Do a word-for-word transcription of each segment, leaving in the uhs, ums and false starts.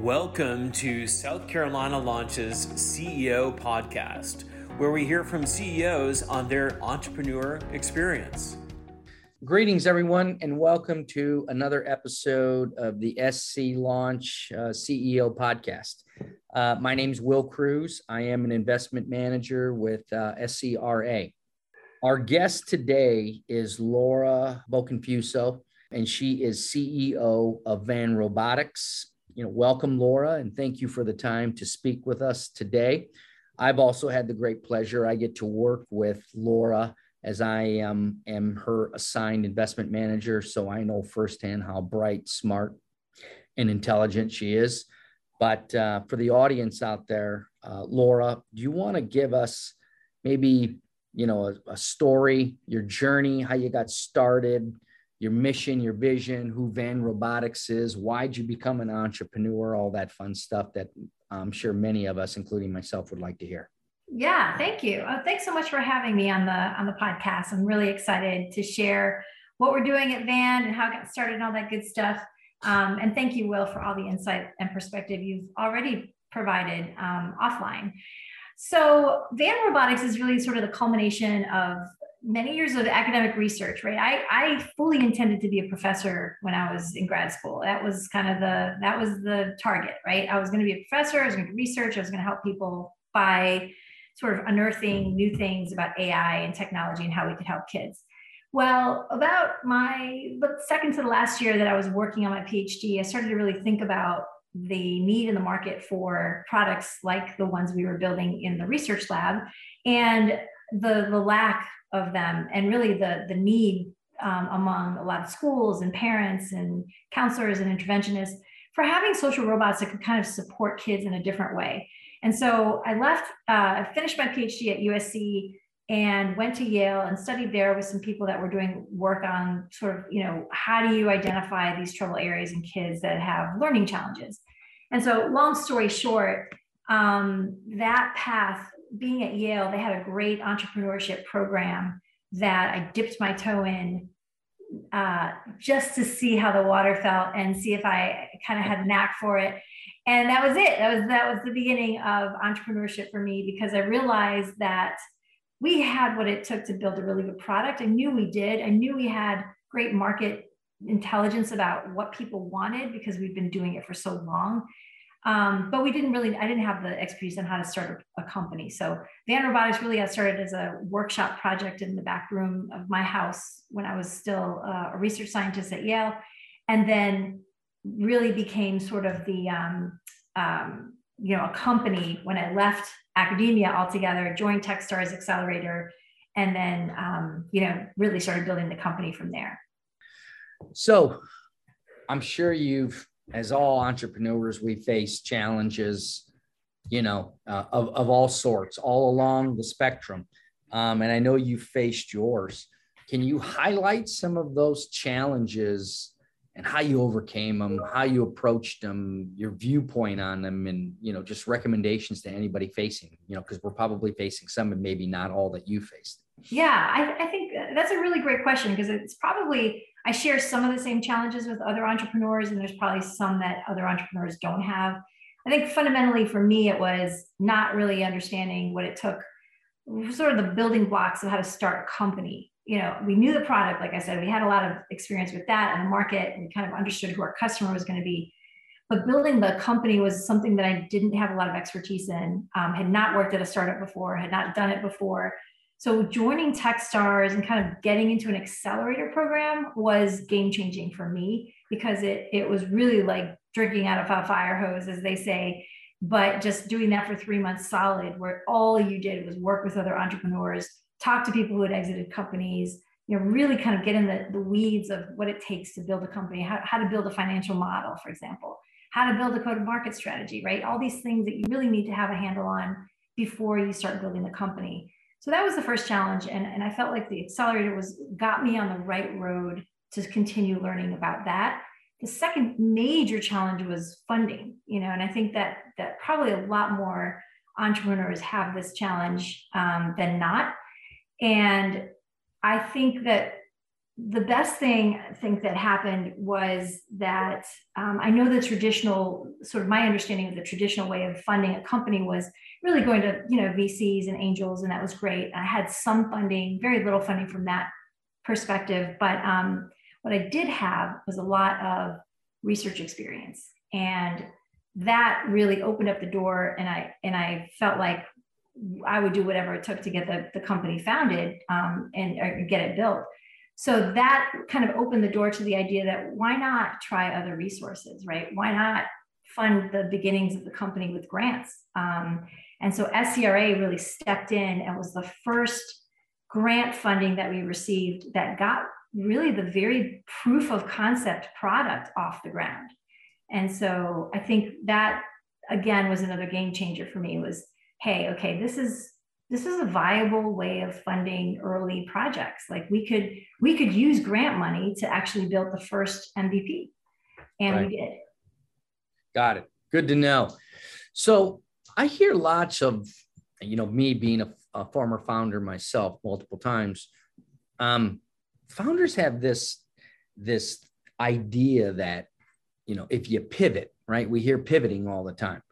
Welcome to South Carolina Launch's C E O Podcast, where we hear from C E Os on their entrepreneur experience. Greetings, everyone, and welcome to another episode of the S C Launch uh, C E O Podcast. Uh, my name is Will Cruz. I am an investment manager with uh, S C R A. Our guest today is Laura Bocanfuso, and she is C E O of Van Robotics. You know, welcome, Laura, and thank you for the time to speak with us today. I've also had the great pleasure. I get to work with Laura as I am, am her assigned investment manager, so I know firsthand how bright, smart, and intelligent she is. But uh, for the audience out there, uh, Laura, do you want to give us maybe, you know, a, a story, your journey, how you got started, your mission, your vision, who Van Robotics is, why'd you become an entrepreneur, all that fun stuff that I'm sure many of us, including myself, would like to hear. Yeah, thank you. Uh, thanks so much for having me on the on the podcast. I'm really excited to share what we're doing at Van and how it got started and all that good stuff. Um, and thank you, Will, for all the insight and perspective you've already provided um, offline. So Van Robotics is really sort of the culmination of many years of academic research, right? I, I fully intended to be a professor when I was in grad school. That was kind of the, that was the target, right? I was going to be a professor. I was going to research. I was going to help people by sort of unearthing new things about A I and technology and how we could help kids. Well, about my second to the last year that I was working on my PhD, I started to really think about the need in the market for products like the ones we were building in the research lab and the, the lack of them, and really the, the need um, among a lot of schools and parents and counselors and interventionists for having social robots that could kind of support kids in a different way. And so I left, uh, I finished my PhD at U S C and went to Yale and studied there with some people that were doing work on sort of, you know, how do you identify these trouble areas in kids that have learning challenges? And so long story short, um, that path, being at Yale, they had a great entrepreneurship program that I dipped my toe in uh, just to see how the water felt and see if I kind of had a knack for it. And that was it. That was, that was the beginning of entrepreneurship for me, because I realized that we had what it took to build a really good product. I knew we did. I knew we had great market intelligence about what people wanted because we've been doing it for so long. Um, but we didn't really, I didn't have the expertise on how to start a, a company. So Van Robotics really got started as a workshop project in the back room of my house when I was still uh, a research scientist at Yale, and then really became sort of the, um, um, you know, a company when I left academia altogether, joined Techstars Accelerator, and then, um, you know, really started building the company from there. So I'm sure you've, as all entrepreneurs, we face challenges, you know, uh, of, of all sorts, all along the spectrum. Um, and I know you faced yours. Can you highlight some of those challenges and how you overcame them, how you approached them, your viewpoint on them, and, you know, just recommendations to anybody facing, you know, because we're probably facing some and maybe not all that you faced. Yeah, I, I think that's a really great question, because it's probably, I share some of the same challenges with other entrepreneurs, and there's probably some that other entrepreneurs don't have. I think fundamentally for me, it was not really understanding what it took, sort of the building blocks of how to start a company. You know, we knew the product, like I said, we had a lot of experience with that and the market, and we kind of understood who our customer was going to be. But building the company was something that I didn't have a lot of expertise in, um, had not worked at a startup before, had not done it before. So joining Techstars and kind of getting into an accelerator program was game-changing for me, because it, it was really like drinking out of a fire hose, as they say, but just doing that for three months solid, where all you did was work with other entrepreneurs, talk to people who had exited companies, you know, really kind of get in the, the weeds of what it takes to build a company, how, how to build a financial model, for example, how to build a go-to-market strategy, right? All these things that you really need to have a handle on before you start building the company. So that was the first challenge. And, and I felt like the accelerator was got me on the right road to continue learning about that. The second major challenge was funding, you know, and I think that that probably a lot more entrepreneurs have this challenge um, than not. And I think that the best thing I think that happened was that um, I know the traditional, sort of my understanding of the traditional way of funding a company was really going to, you know, V Cs and angels, and that was great. I had some funding, very little funding from that perspective, but um, what I did have was a lot of research experience, and that really opened up the door, and I and I felt like I would do whatever it took to get the, the company founded um, and or get it built. So that kind of opened the door to the idea that why not try other resources, right? Why not fund the beginnings of the company with grants? Um, and so S C R A really stepped in and was the first grant funding that we received that got really the very proof of concept product off the ground. And so I think that, again, was another game changer for me was, hey, okay, this is this is a viable way of funding early projects. Like we could we could use grant money to actually build the first M V P, and right. we did. Got it. Good to know. So I hear lots of, you know, me being a, a former founder myself multiple times. Um, founders have this this idea that, you know, if you pivot, right? We hear pivoting all the time.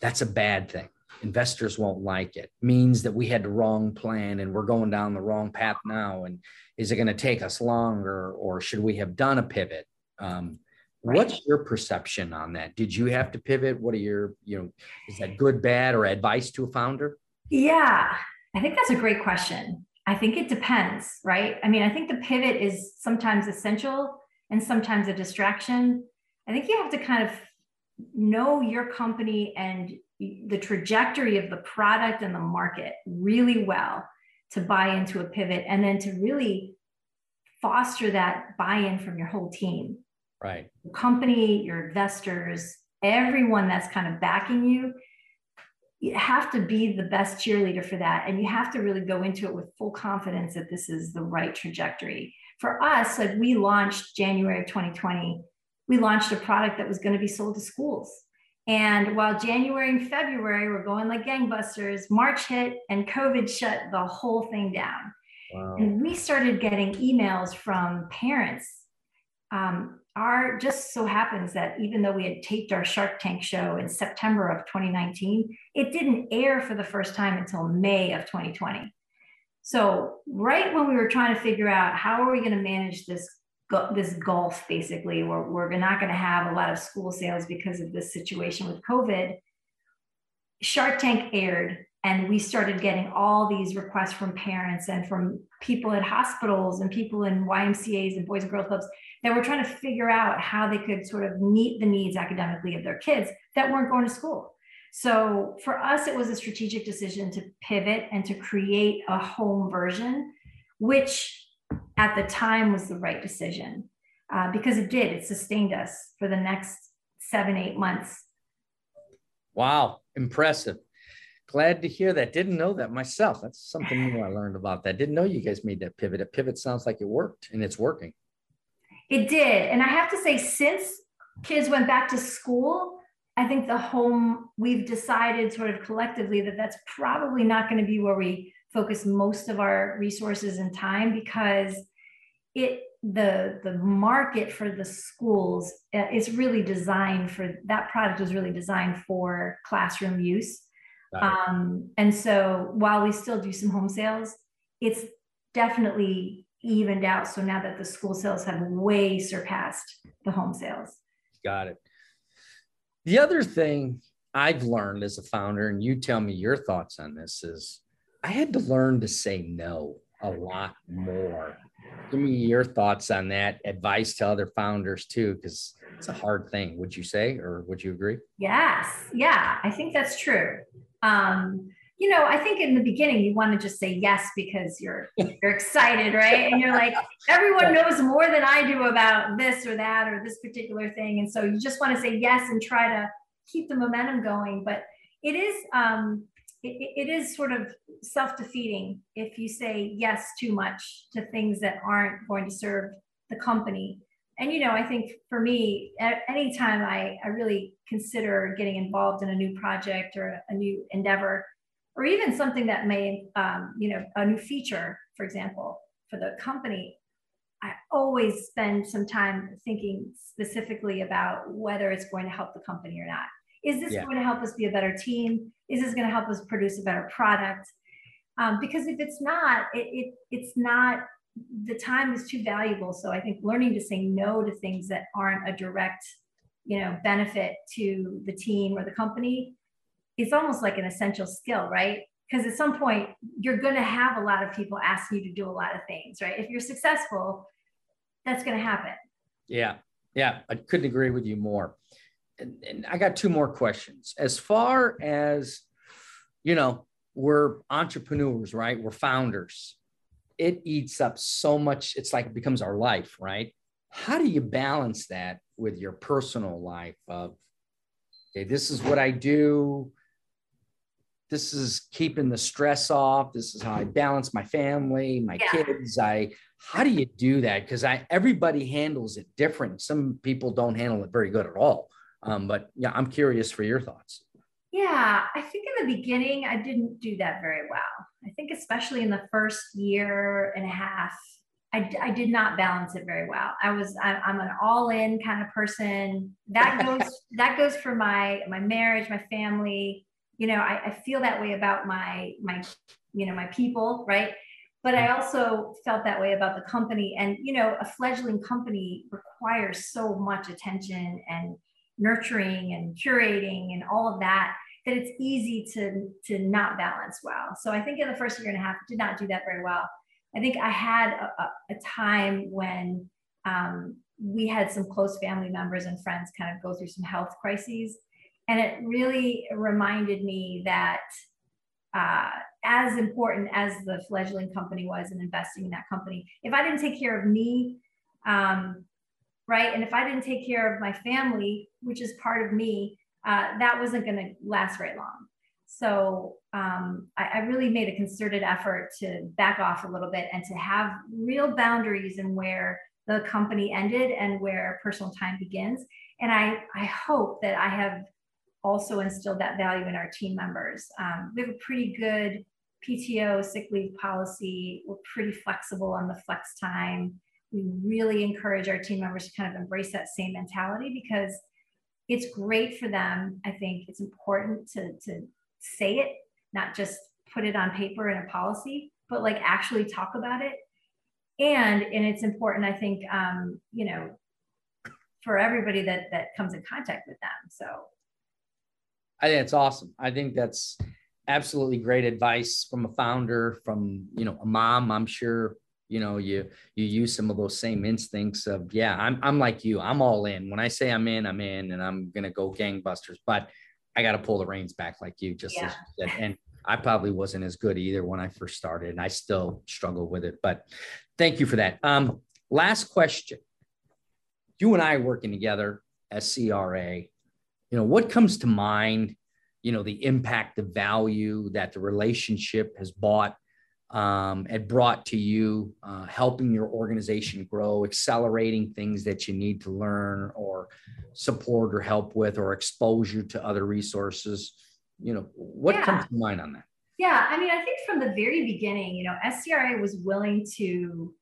That's a bad thing. Investors won't like it. Means that we had the wrong plan and we're going down the wrong path now. And is it going to take us longer, or should we have done a pivot? Um, right. What's your perception on that? Did you have to pivot? What are your, you know, is that good, bad, or advice to a founder? Yeah, I think that's a great question. I think it depends, right? I mean, I think the pivot is sometimes essential and sometimes a distraction. I think you have to kind of know your company and the trajectory of the product and the market really well to buy into a pivot, and then to really foster that buy-in from your whole team, right? Your company, your investors, everyone that's kind of backing you, you have to be the best cheerleader for that. And you have to really go into it with full confidence that this is the right trajectory. For us, like we launched January of twenty twenty, we launched a product that was going to be sold to schools. And while January and February were going like gangbusters, March hit and COVID shut the whole thing down. Wow. And we started getting emails from parents. Um, our just so happens that even though we had taped our Shark Tank show in September of twenty nineteen, it didn't air for the first time until May of twenty twenty. So right when we were trying to figure out how are we going to manage this this gulf, basically, where we're not going to have a lot of school sales because of this situation with COVID, Shark Tank aired, and we started getting all these requests from parents and from people at hospitals and people in Y M C As and Boys and Girls Clubs that were trying to figure out how they could sort of meet the needs academically of their kids that weren't going to school. So for us, it was a strategic decision to pivot and to create a home version, which at the time was the right decision uh, because it did, it sustained us for the next seven, eight months. Wow, impressive. Glad to hear that. Didn't know that myself. That's something new I learned about that. Didn't know you guys made that pivot. A pivot sounds like it worked, and it's working. It did. And I have to say, since kids went back to school, I think the home, we've decided sort of collectively that that's probably not going to be where we focus most of our resources and time, because it the the market for the schools is really designed for that product was really designed for classroom use. Um, and so while we still do some home sales, it's definitely evened out. So now that the school sales have way surpassed the home sales. Got it. The other thing I've learned as a founder, and you tell me your thoughts on this, is I had to learn to say no a lot more. Give me your thoughts on that, advice to other founders too, because it's a hard thing. Would you say, or would you agree? Yes. Yeah, I think that's true. Um, you know, I think in the beginning, you want to just say yes, because you're, you're excited, right? And you're like, everyone knows more than I do about this or that or this particular thing. And so you just want to say yes and try to keep the momentum going. But it is, um, it, it is sort of self-defeating if you say yes too much to things that aren't going to serve the company. And, you know, I think for me, at any time I, I really consider getting involved in a new project or a new endeavor, or even something that may, um, you know, a new feature, for example, for the company, I always spend some time thinking specifically about whether it's going to help the company or not. Is this yeah. going to help us be a better team? Is this going to help us produce a better product? Um, because if it's not, it, it it's not, the time is too valuable. So I think learning to say no to things that aren't a direct, you know, benefit to the team or the company, it's almost like an essential skill, right? Because at some point you're going to have a lot of people asking you to do a lot of things, right? If you're successful, that's going to happen. Yeah. Yeah. I couldn't agree with you more. And, and I got two more questions. As far as, you know, we're entrepreneurs, right? We're founders. It eats up so much. It's like it becomes our life, right? How do you balance that with your personal life of, okay, this is what I do. This is keeping the stress off. This is how I balance my family, my yeah. kids. I, how do you do that? Because I, everybody handles it different. Some people don't handle it very good at all. Um, but yeah, I'm curious for your thoughts. Yeah, I think in the beginning, I didn't do that very well. I think especially in the first year and a half, I, I did not balance it very well. I was, I, I'm an all-in kind of person. That goes, that goes for my, my marriage, my family. You know, I, I feel that way about my, my, you know, my people, right? But I also felt that way about the company. And, you know, a fledgling company requires so much attention and nurturing and curating and all of that, that it's easy to, to not balance well. So I think in the first year and a half, I did not do that very well. I think I had a, a time when um, we had some close family members and friends kind of go through some health crises. And it really reminded me that uh, as important as the fledgling company was in investing in that company, if I didn't take care of me, um, right? And if I didn't take care of my family, which is part of me, uh, that wasn't gonna last very long. So um, I, I really made a concerted effort to back off a little bit and to have real boundaries in where the company ended and where personal time begins. And I, I hope that I have also instilled that value in our team members. Um, we have a pretty good P T O sick leave policy. We're pretty flexible on the flex time. We really encourage our team members to kind of embrace that same mentality because it's great for them. I think it's important to, to say it, not just put it on paper in a policy, but like actually talk about it. And, and it's important, I think, um, you know, for everybody that, that comes in contact with them. So I think it's awesome. I think that's absolutely great advice from a founder, from, you know, a mom. I'm sure, you know, you, you use some of those same instincts of, yeah, I'm, I'm like you, I'm all in. When I say I'm in, I'm in, and I'm going to go gangbusters, but I got to pull the reins back like you just yeah. as you said. And I probably wasn't as good either when I first started, and I still struggle with it, but thank you for that. Um, last question. You and I are working together as S C R A. You know, what comes to mind, you know, the impact, the value that the relationship has bought um, and brought to you, uh, helping your organization grow, accelerating things that you need to learn or support or help with, or exposure to other resources. You know, what yeah. comes to mind on that? Yeah. I mean, I think from the very beginning, you know, S C R A was willing to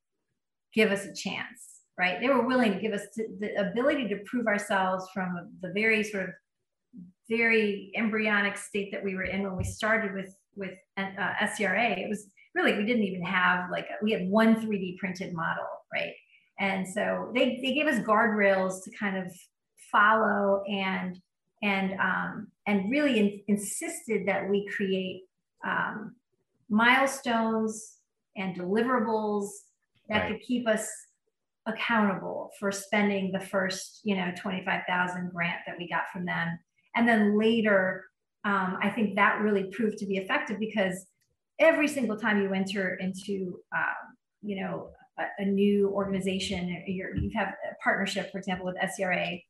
give us a chance. Right? They were willing to give us the ability to prove ourselves from the very sort of very embryonic state that we were in when we started with, with uh, S C R A. It was really, we didn't even have like, a, we had one three D printed model, right? And so they, they gave us guardrails to kind of follow and, and, um, and really in, insisted that we create um, milestones and deliverables that right. could keep us accountable for spending the first, you know, twenty-five thousand grant that we got from them. And then later, um, I think that really proved to be effective because every single time you enter into, um, you know, a, a new organization, you're, you have a partnership, for example, with S C R A,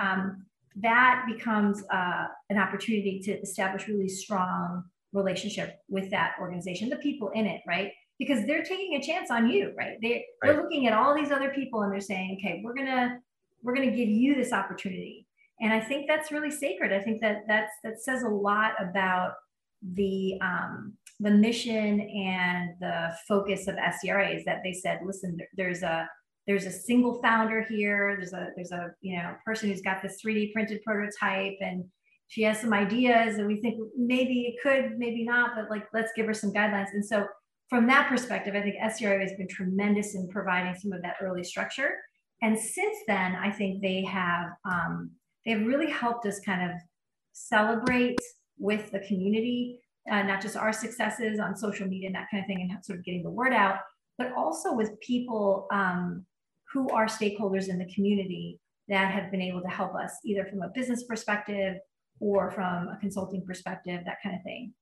um, that becomes uh, an opportunity to establish really strong relationship with that organization, the people in it, right? Because they're taking a chance on you, right? They, they're right. looking at all these other people and they're saying, okay, we're gonna, we're gonna give you this opportunity. And I think that's really sacred. I think that that's, that says a lot about the, um, the mission and the focus of S C R A, is that they said, listen, there's a, there's a single founder here. There's a, there's a, you know, person who's got this three D printed prototype and she has some ideas and we think maybe it could, maybe not, but like, let's give her some guidelines. And so from that perspective, I think S C R A has been tremendous in providing some of that early structure. And since then, I think they have, um, they've really helped us kind of celebrate with the community, uh, not just our successes on social media and that kind of thing, and sort of getting the word out, but also with people um, who are stakeholders in the community that have been able to help us either from a business perspective or from a consulting perspective, that kind of thing.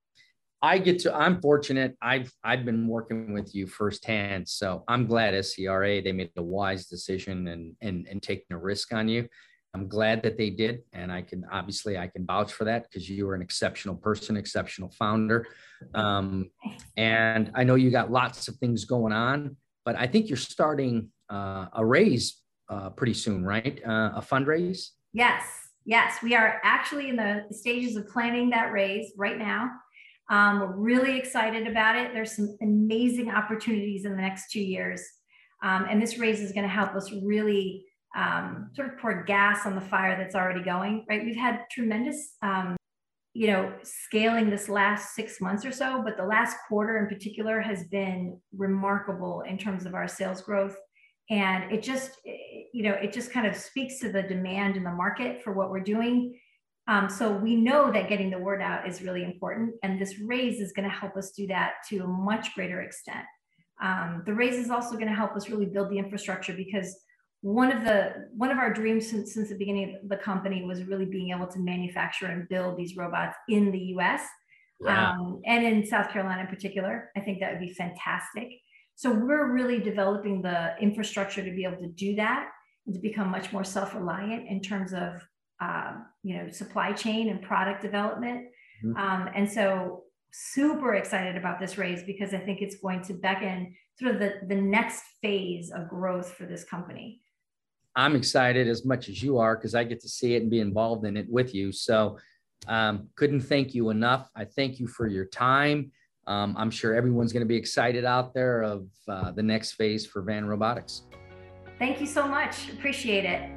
I get to, I'm fortunate. I've, I've been working with you firsthand. So I'm glad S C R A, they made a wise decision and, and, and taking a risk on you. I'm glad that they did. And I can, obviously I can vouch for that because you were an exceptional person, exceptional founder. Um, and I know you got lots of things going on, but I think you're starting uh, a raise uh, pretty soon, right? Uh, a fundraise? Yes. Yes. We are actually in the stages of planning that raise right now. Um, we're really excited about it. There's some amazing opportunities in the next two years. Um, and this raise is going to help us really um, sort of pour gas on the fire that's already going, right? We've had tremendous, um, you know, scaling this last six months or so, but the last quarter in particular has been remarkable in terms of our sales growth. And it just, you know, it just kind of speaks to the demand in the market for what we're doing. Um, so we know that getting the word out is really important, and this raise is going to help us do that to a much greater extent. Um, the raise is also going to help us really build the infrastructure, because one of the one of our dreams since, since the beginning of the company was really being able to manufacture and build these robots in the U S Wow. um, and in South Carolina in particular. I think that would be fantastic. So we're really developing the infrastructure to be able to do that and to become much more self-reliant in terms of Uh, you know, supply chain and product development. Um, and so super excited about this raise, because I think it's going to beckon sort of the, the next phase of growth for this company. I'm excited as much as you are, because I get to see it and be involved in it with you. So um, couldn't thank you enough. I thank you for your time. Um, I'm sure everyone's going to be excited out there of uh, the next phase for Van Robotics. Thank you so much. Appreciate it.